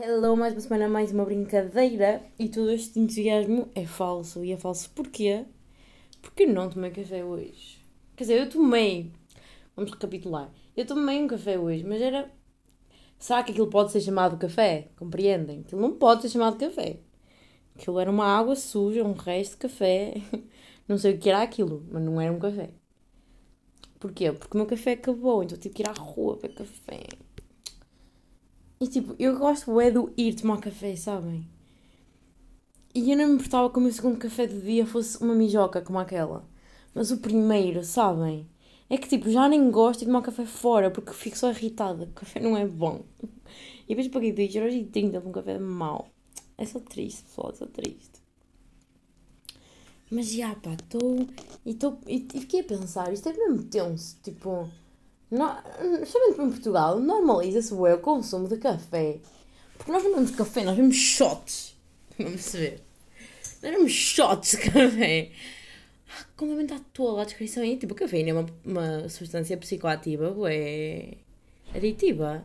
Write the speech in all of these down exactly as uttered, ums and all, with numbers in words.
Hello, mais uma semana, mais uma brincadeira. E todo este entusiasmo é falso. E é falso porquê? Porque não tomei café hoje. Quer dizer, eu tomei... Vamos recapitular. Eu tomei um café hoje, mas era... Será que aquilo pode ser chamado café? Compreendem? Aquilo não pode ser chamado café. Aquilo era uma água suja, um resto de café. Não sei o que era aquilo, mas não era um café. Porquê? Porque o meu café acabou, então eu tive que ir à rua para café. E tipo, eu gosto é do ir tomar café, sabem? E eu não me importava que o meu segundo café do dia fosse uma mijoca como aquela. Mas o primeiro, sabem? É que tipo, já nem gosto de tomar café fora, porque fico só irritada. O café não é bom. E depois paguei dois euros e trinta por um café mau. É só triste, pessoal, é só triste. Mas já pá, estou... E, tô... e fiquei a pensar, isto é mesmo tenso, tipo... Justamente para Portugal, normaliza-se o consumo de café. Porque nós não bebemos café, nós bebemos shots. Vamos perceber. Nós bebemos shots de café. Ah, complementa toda a descrição aí. Tipo, a cafeína é uma, uma substância psicoativa, é aditiva.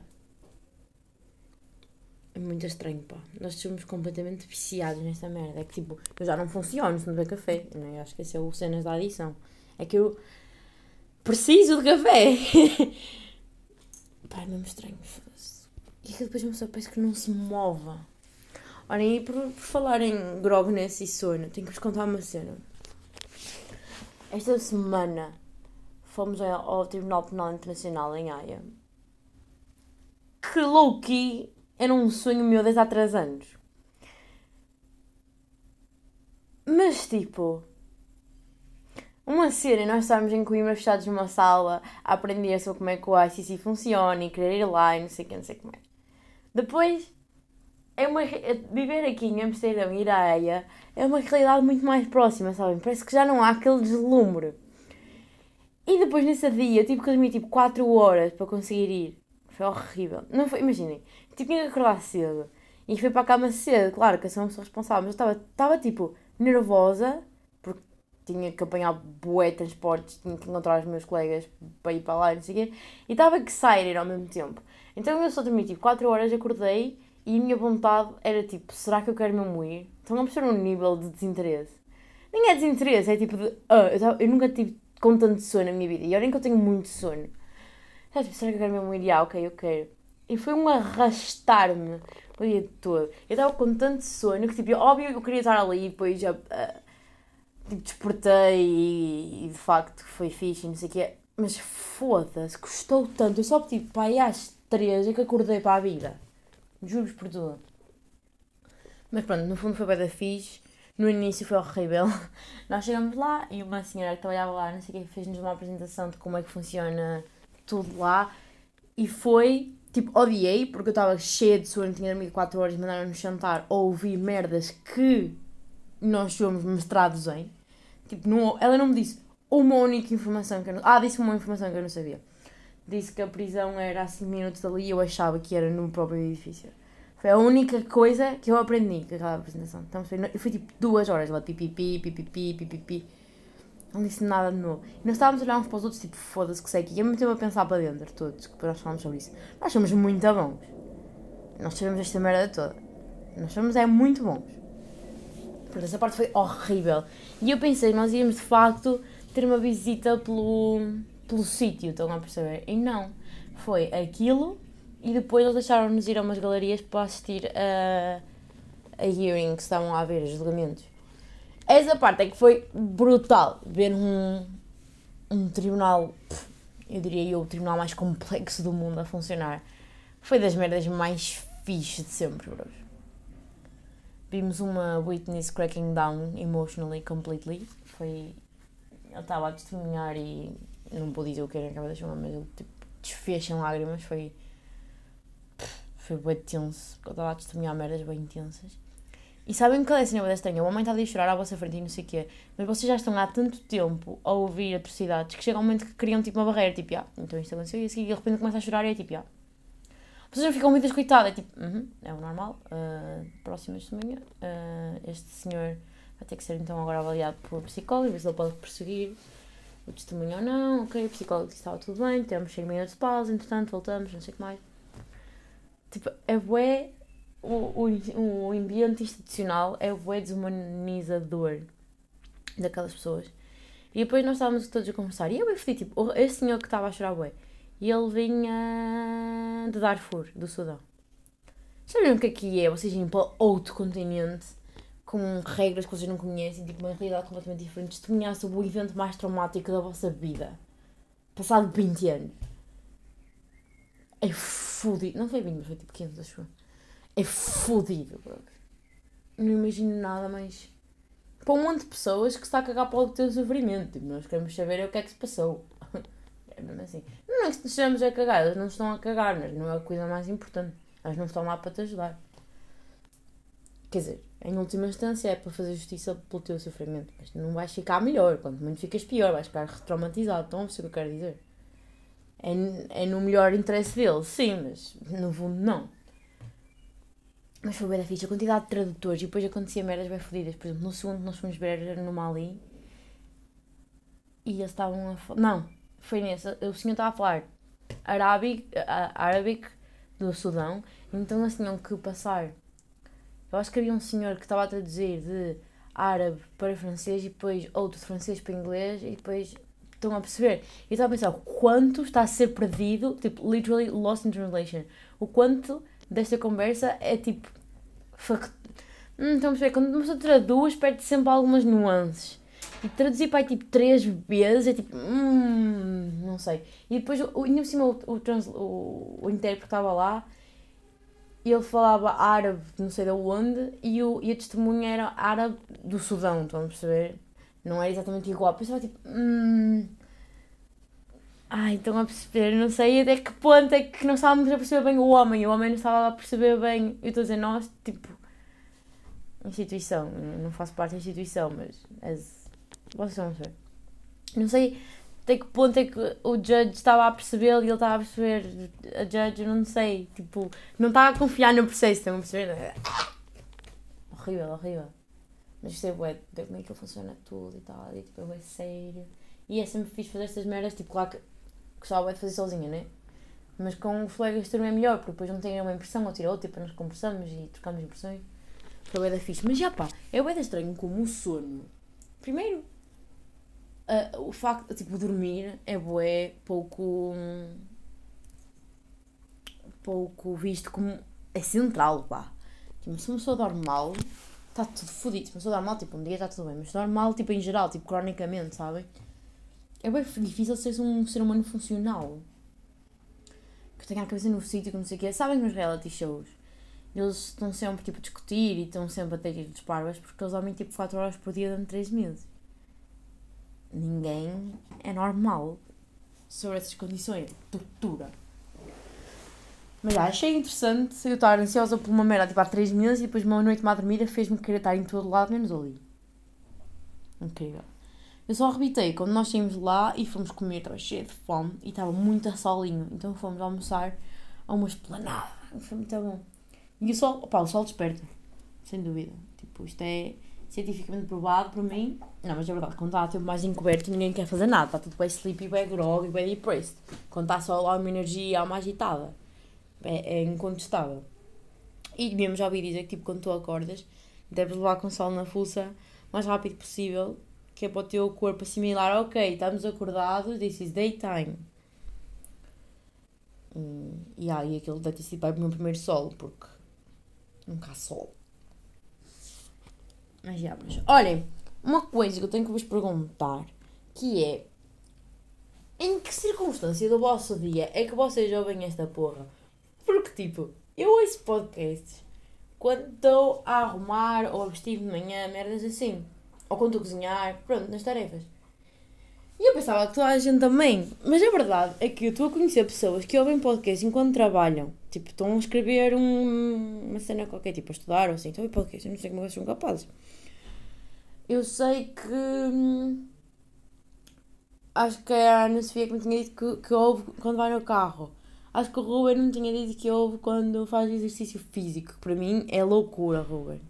É muito estranho, pá. Nós somos completamente viciados nesta merda. É que tipo, eu já não funciono se não beber café. Eu acho que esse é o cenas da adição. É que eu... preciso de café! Pá, é mesmo estranho. E que depois uma pessoa parece que não se mova. Olha, e por, por falar em grogness e sono, tenho que vos contar uma cena. Esta semana fomos ao, ao Tribunal Penal Internacional em Haia. Que louqui! Era um sonho meu desde há três anos. Mas tipo... Uma cena, nós estávamos em Coimbra fechados numa sala a aprender sobre como é que o I C C funciona e querer ir lá e não sei o que, não sei como é. Depois, é uma, viver aqui em Amsterdam e ir à Haia é uma realidade muito mais próxima, sabem? Parece que já não há aquele deslumbre. E depois, nesse dia, eu tive que dormir tipo quatro horas para conseguir ir. Foi horrível. Não foi, imaginem, tive que acordar cedo e fui para a cama cedo, claro que eu sou uma pessoa responsável, mas eu estava, estava tipo nervosa. Tinha que apanhar bué transportes, tinha que encontrar os meus colegas para ir para lá e não sei o quê. E estava que sair ao mesmo tempo. Então eu só dormi tipo quatro horas, acordei e a minha vontade era tipo, será que eu quero mesmo ir? Então vamos ter um nível de desinteresse. Nem é desinteresse, é tipo de... Ah, eu, tava, eu nunca tive com tanto sono na minha vida. E olha nem que eu tenho muito sono. Então, tipo, será que eu quero mesmo ir? Ah, ok, eu quero. E foi um arrastar-me o dia todo. Eu estava com tanto sono que tipo, óbvio eu queria estar ali e depois já... Uh, Tipo, despertei e, e de facto foi fixe e não sei o quê. Mas foda-se, custou tanto. Eu só tipo, pá, aí às três é que acordei para a vida. Juro-vos por tudo. Mas pronto, no fundo foi bem da fixe. No início foi horrível. Nós chegamos lá e uma senhora que trabalhava lá, não sei o quê, fez-nos uma apresentação de como é que funciona tudo lá. E foi, tipo, odiei, porque eu estava cheia de sono, tinha dormido quatro horas, mandaram-nos jantar ou ouvir merdas que nós somos mestrados em. Tipo, não, ela não me disse uma única informação que eu não... Ah, disse uma informação que eu não sabia. Disse que a prisão era a cinco minutos dali e eu achava que era no próprio edifício. Foi a única coisa que eu aprendi com aquela apresentação. Então, foi, foi tipo duas horas lá, pipipi, pipipi, pipipi. Não disse nada de novo. E nós estávamos a olhar uns para os outros, tipo, foda-se que sei que... E eu me meteu a pensar para dentro, todos, que nós falámos sobre isso. Nós somos muito bons. Nós sabemos esta merda toda. Nós somos é muito bons. Essa parte foi horrível. E eu pensei, nós íamos de facto ter uma visita pelo, pelo sítio, estão a perceber? E não. Foi aquilo e depois eles deixaram-nos ir a umas galerias para assistir a, a hearing que estavam a ver, os julgamentos. Essa parte é que foi brutal. Ver um, um tribunal, eu diria eu, o tribunal mais complexo do mundo a funcionar. Foi das merdas mais fixe de sempre, bros. Vimos uma witness cracking down emotionally, completely. Foi... Ele estava a testemunhar e não pude dizer o que era na cabeça de chamar, mas ele tipo, desfez em lágrimas. Foi... Foi bem tenso. Ele estava a testemunhar merdas bem intensas. E sabem qual é a cena desta tenha? Uma mãe está ali a chorar à vossa frente e não sei o quê. Mas vocês já estão há tanto tempo a ouvir atrocidades que chega um momento que criam tipo uma barreira. Tipo, ah, então isto aconteceu e assim. E de repente começa a chorar e é tipo, ah. Vocês não ficam muito descoitadas, é tipo, uh-huh, é o normal, uh, próxima testemunha, uh, este senhor vai ter que ser então agora avaliado por um psicólogo, ver se ele pode prosseguir o testemunho ou não, ok, o psicólogo disse que estava tudo bem, temos cinco minutos de pausa, entretanto voltamos, não sei o que mais. Tipo, é bué o, o, o ambiente institucional é bué desumanizador daquelas pessoas. E depois nós estávamos todos a conversar. E eu fui tipo, esse senhor que estava a chorar bué, e ele vinha de Darfur, do Sudão. Sabem o que aqui é? Vocês vêm para outro continente com regras que vocês não conhecem, tipo uma realidade completamente diferente. Testemunhasse o evento mais traumático da vossa vida. Passado vinte anos. É fodido. Não foi vinte, mas foi tipo quinze, acho eu. É fodido, bro. Não imagino nada mais. Para um monte de pessoas que se está a cagar para o teu sofrimento. Tipo, nós queremos saber o que é que se passou. É mesmo assim. Não é que estejamos a cagar, elas não estão a cagar, mas não é a coisa mais importante. Elas não estão lá para te ajudar. Quer dizer, em última instância é para fazer justiça pelo teu sofrimento. Mas não vais ficar melhor, quanto menos ficas pior, vais ficar retraumatizado. Estão a perceber o que eu quero dizer? É, é no melhor interesse dele, sim, mas no fundo não. Mas foi bem da ficha, a quantidade de tradutores, e depois acontecia merdas bem fodidas. Por exemplo, no segundo nós fomos ver no Mali e eles estavam a falar... Não, foi nesse, o senhor estava a falar árabe, árabe do Sudão, então eles tinham que passar... Eu acho que havia um senhor que estava a traduzir de árabe para francês e depois outro de francês para inglês e depois... Estão a perceber? E estava a pensar o quanto está a ser perdido, tipo, literally lost in translation. O quanto desta conversa é tipo... Fact... Hum, estão a perceber? Quando uma pessoa traduz, perde sempre algumas nuances. E traduzir para aí tipo três vezes é tipo... Hum, não sei. E depois, ainda por cima, o, o, trans, o, o intérprete estava lá e ele falava árabe, não sei de onde, e, o, e a testemunha era árabe do Sudão, estão a perceber? Não era exatamente igual. Eu pensava tipo... Hum... Ai, estão a perceber. Não sei até que ponto é que não estávamos a perceber bem o homem. O homem não estava a perceber bem. Eu estou a dizer nós, tipo... Instituição. Eu não faço parte da instituição, mas... As... Vocês vão ver. Não sei até que ponto é que o judge estava a perceber e ele estava a perceber a judge. Eu não sei. Tipo... Não estava a confiar no processo. Estão a perceber? Horrível, horrível. Mas sei bué, como é que ele funciona tudo e tal, e tipo, eu é sério. E é sempre fixe fazer estas merdas, tipo, claro que gostava bué de fazer sozinha, né? Mas com os colegas turma é melhor, porque depois não tem uma impressão, ou tira outra, e depois nós conversamos e trocamos impressões. Foi bué da fixe. Mas já pá, é bué da estranho como o sono. Primeiro, uh, o facto, tipo, dormir é bué pouco... Pouco visto como... É central, pá. Tipo, se uma pessoa dorme mal... Está tudo fodido, mas eu dormo mal, tipo, um dia está tudo bem, mas dormo mal, tipo, em geral, tipo, cronicamente, sabem? É bem difícil ser um ser humano funcional. Que tenha a cabeça no sítio, que não sei o quê. Sabem que nos reality shows, eles estão sempre, tipo, a discutir e estão sempre a ter tiros parvas, porque eles dormem, tipo, quatro horas por dia durante três meses. Ninguém é normal sobre essas condições. Tortura. Mas já, achei interessante eu estar ansiosa por uma merda tipo, há três meses e depois uma noite má dormida fez-me querer estar em todo lado menos ali. Incrível. Eu só arrebitei quando nós saímos lá e fomos comer, estava cheia de fome e estava muito a solinho, então fomos almoçar a uma esplanada, foi muito bom. E o sol, opá, o sol desperta, sem dúvida. Tipo, isto é cientificamente provado por mim. Não, mas é verdade, quando está tempo mais encoberto ninguém quer fazer nada, está tudo bem sleepy, bem grog e bem depressed. Quando está só há uma energia, há uma agitada. É, é incontestável. E mesmo já ouvi dizer que tipo, quando tu acordas, deves levar com sal na fuça o mais rápido possível, que é para o teu corpo assimilar, ok, estamos acordados, this is daytime. E, e aí aquilo deve ter sido para o meu primeiro sol, porque nunca há sol. Mas já, mas... Olhem, uma coisa que eu tenho que vos perguntar, que é, em que circunstância do vosso dia é que vocês ouvem esta porra? Porque, tipo, eu ouço podcasts quando estou a arrumar ou a vestir de manhã, merdas assim. Ou quando estou a cozinhar, pronto, nas tarefas. E eu pensava que toda a gente também. Mas a verdade é que eu estou a conhecer pessoas que ouvem podcasts enquanto trabalham. Tipo, estão a escrever um, uma cena qualquer, tipo, a estudar ou assim. Estão a ouvir podcasts, eu não sei como vocês são capazes. Eu sei que... Acho que era a Ana Sofia que me tinha dito que, que ouve quando vai no carro. Acho que o Ruben não tinha dito que ouve quando faz exercício físico, que para mim é loucura, Ruben.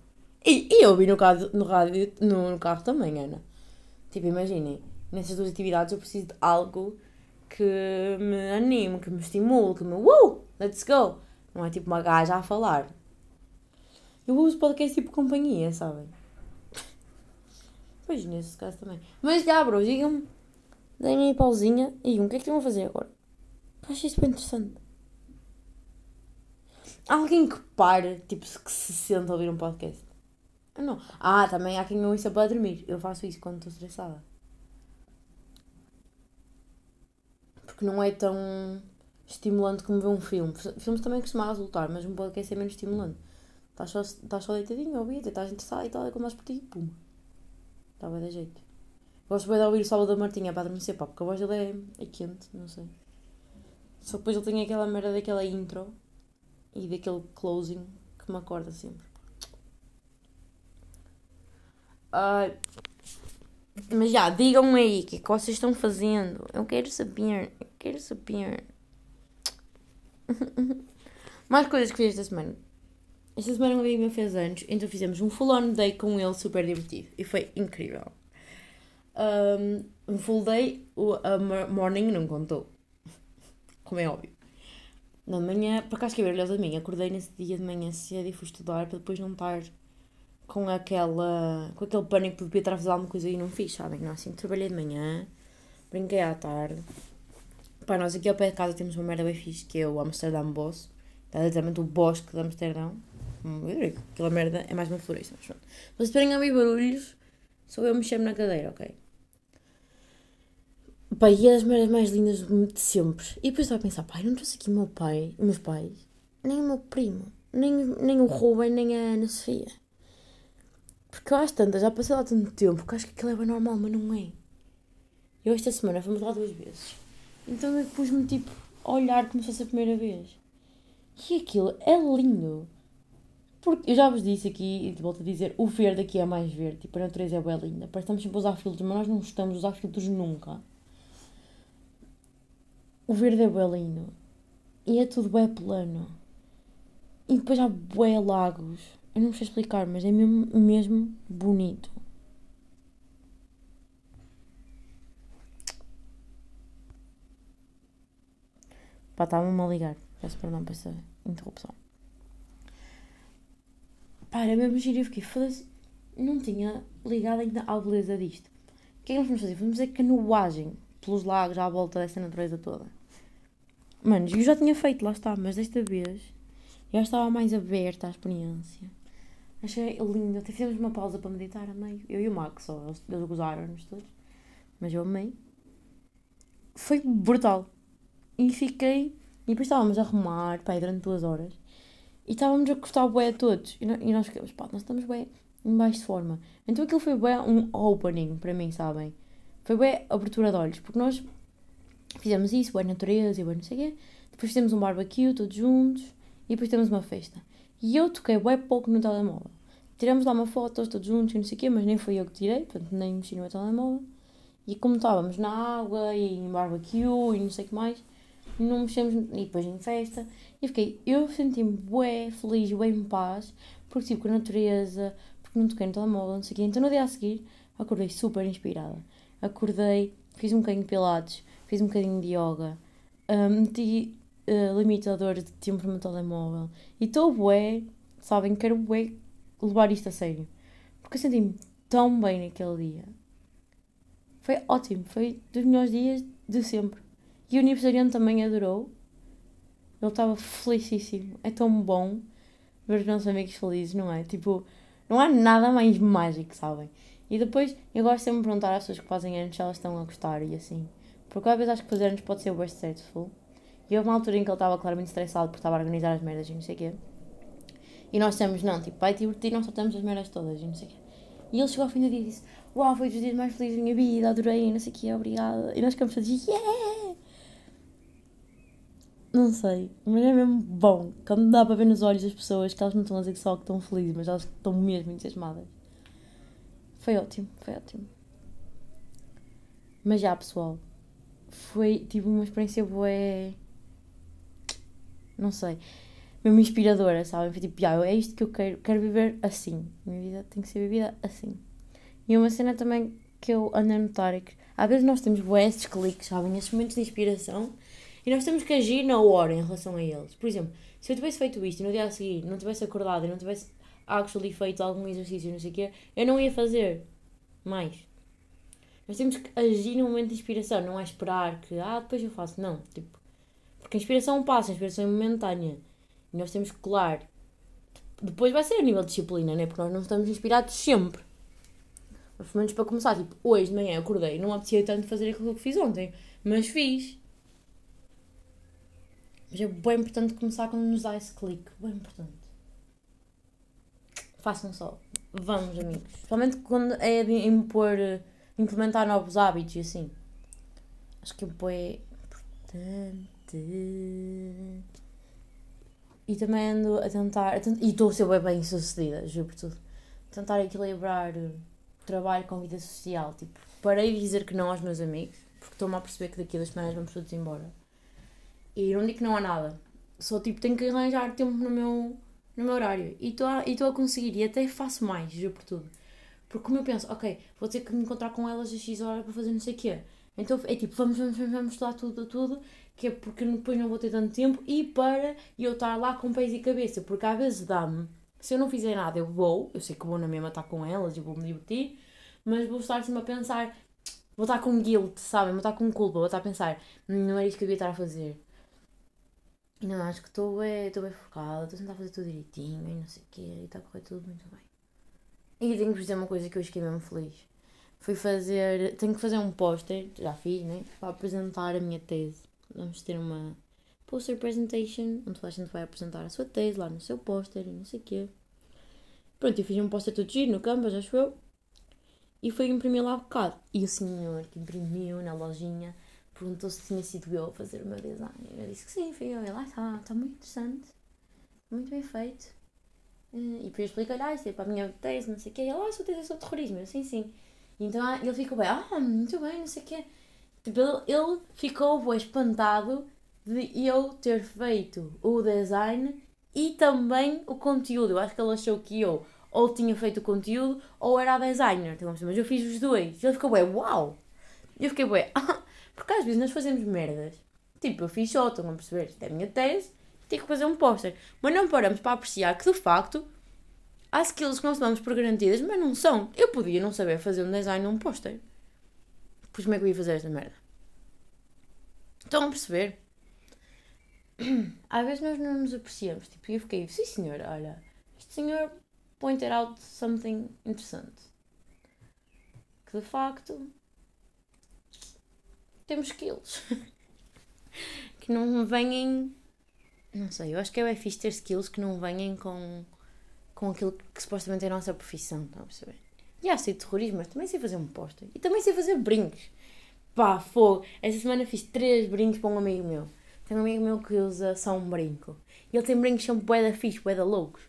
E, e eu ouvi no, caso, no, rádio, no, no carro também, Ana. Tipo, imaginem, nessas duas atividades eu preciso de algo que me anime, que me estimule, que me... Woo! Let's go! Não é tipo uma gaja a falar. Eu uso podcast tipo companhia, sabem? Pois, nesse caso também. Mas já, bro, digam-me. Deem-me aí pausinha. E um, o que é que estão a fazer agora? Eu acho isso bem interessante. Há alguém que para, tipo, que se senta a ouvir um podcast? Não. Ah, também há quem não ouça para dormir. Eu faço isso quando estou estressada. Porque não é tão estimulante como ver um filme. Filmes também costumam resultar, mas um podcast é menos estimulante. Estás só, estás só deitadinho a ouvir, estás interessada e tal, é como estás por ti, pum. Está bem da jeito. Gosto bem de ouvir o Salvador da Martinha para adormecer, pá, porque a voz dele é, é quente, não sei. Só depois ele tem aquela merda daquela intro e daquele closing que me acorda sempre. Uh, mas já, digam-me aí o que é que vocês estão fazendo. Eu quero saber, eu quero saber. Mais coisas que fiz esta semana. Esta semana um amigo meu fez anos, então fizemos um full on day com ele, super divertido. E foi incrível. Um, um full day, a uh, morning não contou. Como é óbvio. Na manhã, por acaso que é maravilhosa de mim, acordei nesse dia de manhã cedo e fui estudar para depois não estar com aquela, com aquele pânico de poder estar a fazer alguma coisa e não fiz, sabem? Não, assim, trabalhei de manhã, brinquei à tarde. Pá, nós aqui ao pé de casa temos uma merda bem fixe que é o Amsterdam Bos. Está literalmente o bosque de Amsterdão. Aquela merda é mais uma floresta, mas pronto. Mas se esperem a ouvir barulhos, só eu mexer-me na cadeira, ok? Pai, e é das merdas mais lindas de sempre. E depois estava a pensar, pai, não trouxe aqui meu pai, meus pais, nem o meu primo, nem, nem o Ruben, nem a Ana Sofia. Porque eu às tantas, já passei lá tanto tempo, que acho que aquilo é bem normal, mas não é. Eu esta semana fomos lá duas vezes. Então eu pus-me tipo a olhar como se fosse a primeira vez. E aquilo é lindo. Porque eu já vos disse aqui, e de volta a dizer, o verde aqui é mais verde, tipo a natureza é bem linda. Parece que estamos sempre a usar filtros, mas nós não estamos a usar filtros nunca. O verde é bué lindo. E é tudo bué plano. E depois há bué lagos. Eu não sei explicar, mas é mesmo, mesmo bonito. Pá, estava-me a ligar. Peço perdão para essa interrupção. Pá, era mesmo giro. Eu fiquei, foda-se. Não tinha ligado ainda à beleza disto. O que é que nós vamos fazer? Vamos fazer canoagem pelos lagos, à volta dessa natureza toda. Mano, eu já tinha feito, lá está, mas desta vez já estava mais aberta à experiência. Achei lindo. Até fizemos uma pausa para meditar a meio. Eu e o Max, só, eles, eles gozaram-nos todos. Mas eu amei. Foi brutal. E fiquei... E depois estávamos a arrumar, pá, durante duas horas. E estávamos a cortar bué a todos. E, não, e nós ficamos, pá, nós estamos bué em baixo de forma. Então aquilo foi bué um opening para mim, sabem? Foi bem abertura de olhos, porque nós fizemos isso, bué natureza e bué não sei o quê. Depois fizemos um barbecue todos juntos e depois temos uma festa. E eu toquei bué pouco no telemóvel. Tiramos lá uma foto todos juntos e não sei o quê, mas nem foi eu que tirei, portanto nem mexi no meu telemóvel. E como estávamos na água e em barbecue e não sei o que mais, não mexemos, e depois em festa. E fiquei, eu senti-me bué feliz, bué em paz, porque tipo com a natureza, porque não toquei no telemóvel, não sei o quê. Então no dia a seguir acordei super inspirada. Acordei, fiz um bocadinho de pilates, fiz um bocadinho de yoga, uh, meti uh, limitador de tempo no meu telemóvel. E estou bué, sabem, quero bué levar isto a sério. Porque eu senti-me tão bem naquele dia. Foi ótimo, foi dos melhores dias de sempre. E o aniversariante também adorou. Ele estava felicíssimo. É tão bom ver os nossos amigos felizes, não é? Tipo, não há nada mais mágico, sabem? E depois, eu gosto sempre de perguntar às pessoas que fazem anos se elas estão a gostar e assim. Porque às vezes acho que fazer anos pode ser bem stressful. E houve uma altura em que ele estava claramente estressado porque estava a organizar as merdas e não sei o quê. E nós dissemos, não, tipo, vai divertir, nós só temos as merdas todas e não sei o quê. E ele chegou ao fim do dia e disse, uau, foi um dos dias mais felizes da minha vida, adorei, não sei o quê, obrigada. E nós ficamos todos, yeah! Não sei, mas é mesmo bom. Quando dá para ver nos olhos das pessoas que elas não estão a dizer só que estão felizes, mas elas estão mesmo entusiasmadas. Foi ótimo, foi ótimo. Mas já, pessoal, foi, tive uma experiência boa, não sei, mesmo inspiradora, sabem? Foi tipo, já, é isto que eu quero, quero viver assim. A minha vida tem que ser vivida assim. E uma cena também que eu ando a notar é que às vezes nós temos boa esses cliques, sabem? Esses momentos de inspiração e nós temos que agir na hora em relação a eles. Por exemplo, se eu tivesse feito isto e no dia a seguir não tivesse acordado e não tivesse actually feito algum exercício, não sei o quê, eu não ia fazer mais. Nós temos que agir no momento de inspiração, não é esperar que, ah, depois eu faço, não, tipo, porque a inspiração passa, a inspiração é momentânea, e nós temos que colar, depois vai ser a nível de disciplina, né, porque nós não estamos inspirados sempre, mas pelo menos para começar, tipo, hoje de manhã eu acordei, não apetecia tanto fazer aquilo que fiz ontem, mas fiz, mas é bem importante começar quando nos dá esse clique, bem importante. Façam só, vamos amigos, principalmente quando é de impor, implementar novos hábitos e assim, acho que é importante. E também ando a tentar, a tentar e estou a ser bem, bem sucedida, juro por tudo, tentar equilibrar trabalho com vida social, tipo, parei de dizer que não aos meus amigos, porque estou-me a perceber que daqui a duas semanas vamos todos embora, e não digo que não há nada, só tipo, tenho que arranjar tempo no meu, no meu horário, e estou a, a conseguir, e até faço mais, juro por tudo, porque como eu penso, ok, vou ter que me encontrar com elas a X horas para fazer não sei o quê, então é tipo, vamos, vamos, vamos, vamos estudar tudo, tudo, que é porque depois não vou ter tanto tempo, e para eu estar lá com pés e cabeça, porque às vezes dá-me, se eu não fizer nada eu vou, eu sei que vou na mesma estar com elas e vou me divertir, mas vou estar sempre a pensar, vou estar com guilt, sabem, vou estar com culpa, vou estar a pensar, não era isto que eu devia estar a fazer, e não, acho que estou bem, estou bem focada, estou a tentar fazer tudo direitinho, e não sei o quê, e está a correr tudo muito bem. E tenho que dizer uma coisa que eu fiquei mesmo feliz. Fui fazer... Tenho que fazer um póster, já fiz, né? Para apresentar a minha tese. Vamos ter uma poster presentation, onde a gente vai apresentar a sua tese lá no seu póster e não sei o quê. Pronto, eu fiz um póster todo giro no campus, acho eu. E fui imprimir lá um bocado. E o senhor que imprimiu na lojinha perguntou se tinha sido eu a fazer o meu design. Eu disse que sim, fui eu. E lá está, está muito interessante. Muito bem feito. E depois eu expliquei-lhe, ah, isso é para a minha tese, não sei o quê, e ele, ah, a sua tese é sobre terrorismo, eu, sim, sim. E então ah, ele ficou bem, ah, muito bem, não sei o quê. Tipo, ele, ele ficou bem espantado de eu ter feito o design e também o conteúdo. Eu acho que ele achou que eu ou tinha feito o conteúdo ou era a designer, mas eu fiz os dois. Ele ficou bem, uau! Eu fiquei bem, ah, porque às vezes nós fazemos merdas. Tipo, eu fiz só, estão a perceber, isto é a minha tese. Tenho que fazer um póster, mas não paramos para apreciar que de facto há skills que nós tomamos por garantidas, mas não são. Eu podia não saber fazer um design num póster, pois como é que eu ia fazer esta merda? Estão a perceber? Às vezes nós não nos apreciamos, tipo, eu fiquei, sim senhor, olha, este senhor pointed out something interessante, que de facto temos skills que não venham. Não sei, eu acho que é fixe ter skills que não venham com, com aquilo que, que supostamente é a nossa profissão, estão a perceber? E há sei terrorismo, mas também sei fazer um póster. E também sei fazer brincos. Pá, fogo! Esta semana fiz três brincos para um amigo meu. Tem um amigo meu que usa só um brinco. E ele tem brincos que são bué da fixe, bué da loucos.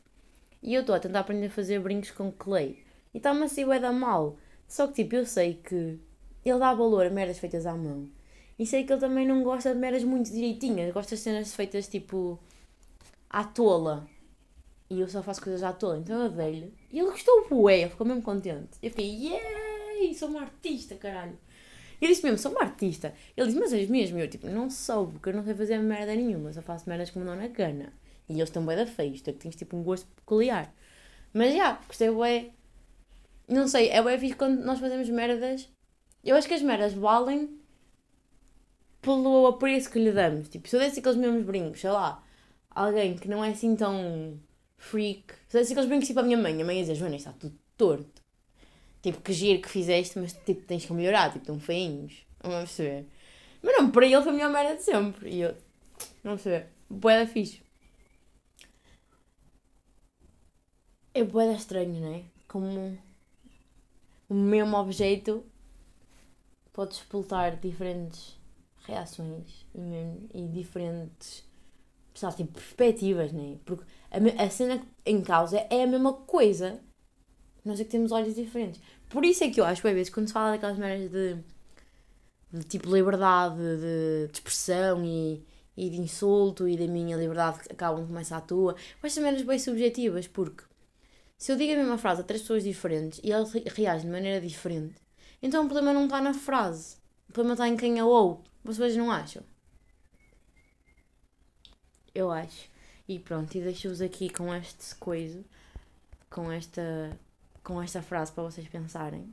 E eu estou a tentar aprender a fazer brincos com clay. E está-me assim bué da mal. Só que tipo, eu sei que ele dá valor a merdas feitas à mão. E sei que ele também não gosta de meras muito direitinhas. Gosta de cenas feitas, tipo, à tola. E eu só faço coisas à tola. Então eu dei-lhe. E ele gostou bué. Ele ficou mesmo contente. Eu fiquei, yay, sou uma artista, caralho. Eu disse mesmo, sou uma artista. Ele disse, mas és mesmo? E eu, tipo, não sou, porque eu não sei fazer merda nenhuma. Só faço merdas que me dão na gana. E eles estão bué da feios. Tu tens, tipo, um gosto peculiar. Mas, já, gostei bué. Não sei, é bué fixe quando nós fazemos merdas. Eu acho que as merdas valem pelo apreço que lhe damos. Tipo, se eu desse aqueles mesmos brincos, sei lá, alguém que não é assim tão freak, se eu desse aqueles brincos tipo a minha mãe, a mãe ia dizer, Joana, está tudo torto, tipo, que giro que fizeste, mas tipo, tens que melhorar, tipo, estão feinhos, não vamos perceber. Mas não, para ele foi a melhor merda de sempre, e eu, não vamos perceber, bué da fixe. É bué da estranho, não é? Como o mesmo objeto pode explotar diferentes reações e, e diferentes, sabe, tipo, perspectivas, né? Porque a, a cena em causa é a mesma coisa, nós é que temos olhos diferentes. Por isso é que eu acho, às vezes, quando se fala daquelas merdas de, de tipo liberdade de, de expressão e, e de insulto e da minha liberdade que acabam de começar a tua, mas são merdas bem subjetivas, porque se eu digo a mesma frase a três pessoas diferentes e elas reagem de maneira diferente, então o problema não está na frase, o problema está em quem a ouve. Vocês não acham? Eu acho. E pronto, e deixo-vos aqui com este coisa. com esta, com esta frase para vocês pensarem.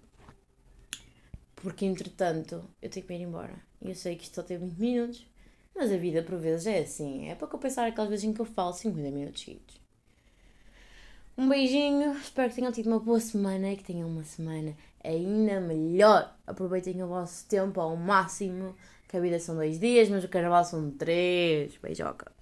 Porque, entretanto, eu tenho que ir embora. E eu sei que isto só tem vinte minutos, mas a vida, por vezes, é assim. É para compensar aquelas vezes em que eu falo cinquenta minutos seguidos. Um beijinho, espero que tenham tido uma boa semana e que tenham uma semana ainda melhor. Aproveitem o vosso tempo ao máximo, que a vida são dois dias, mas o carnaval são três. Beijoca.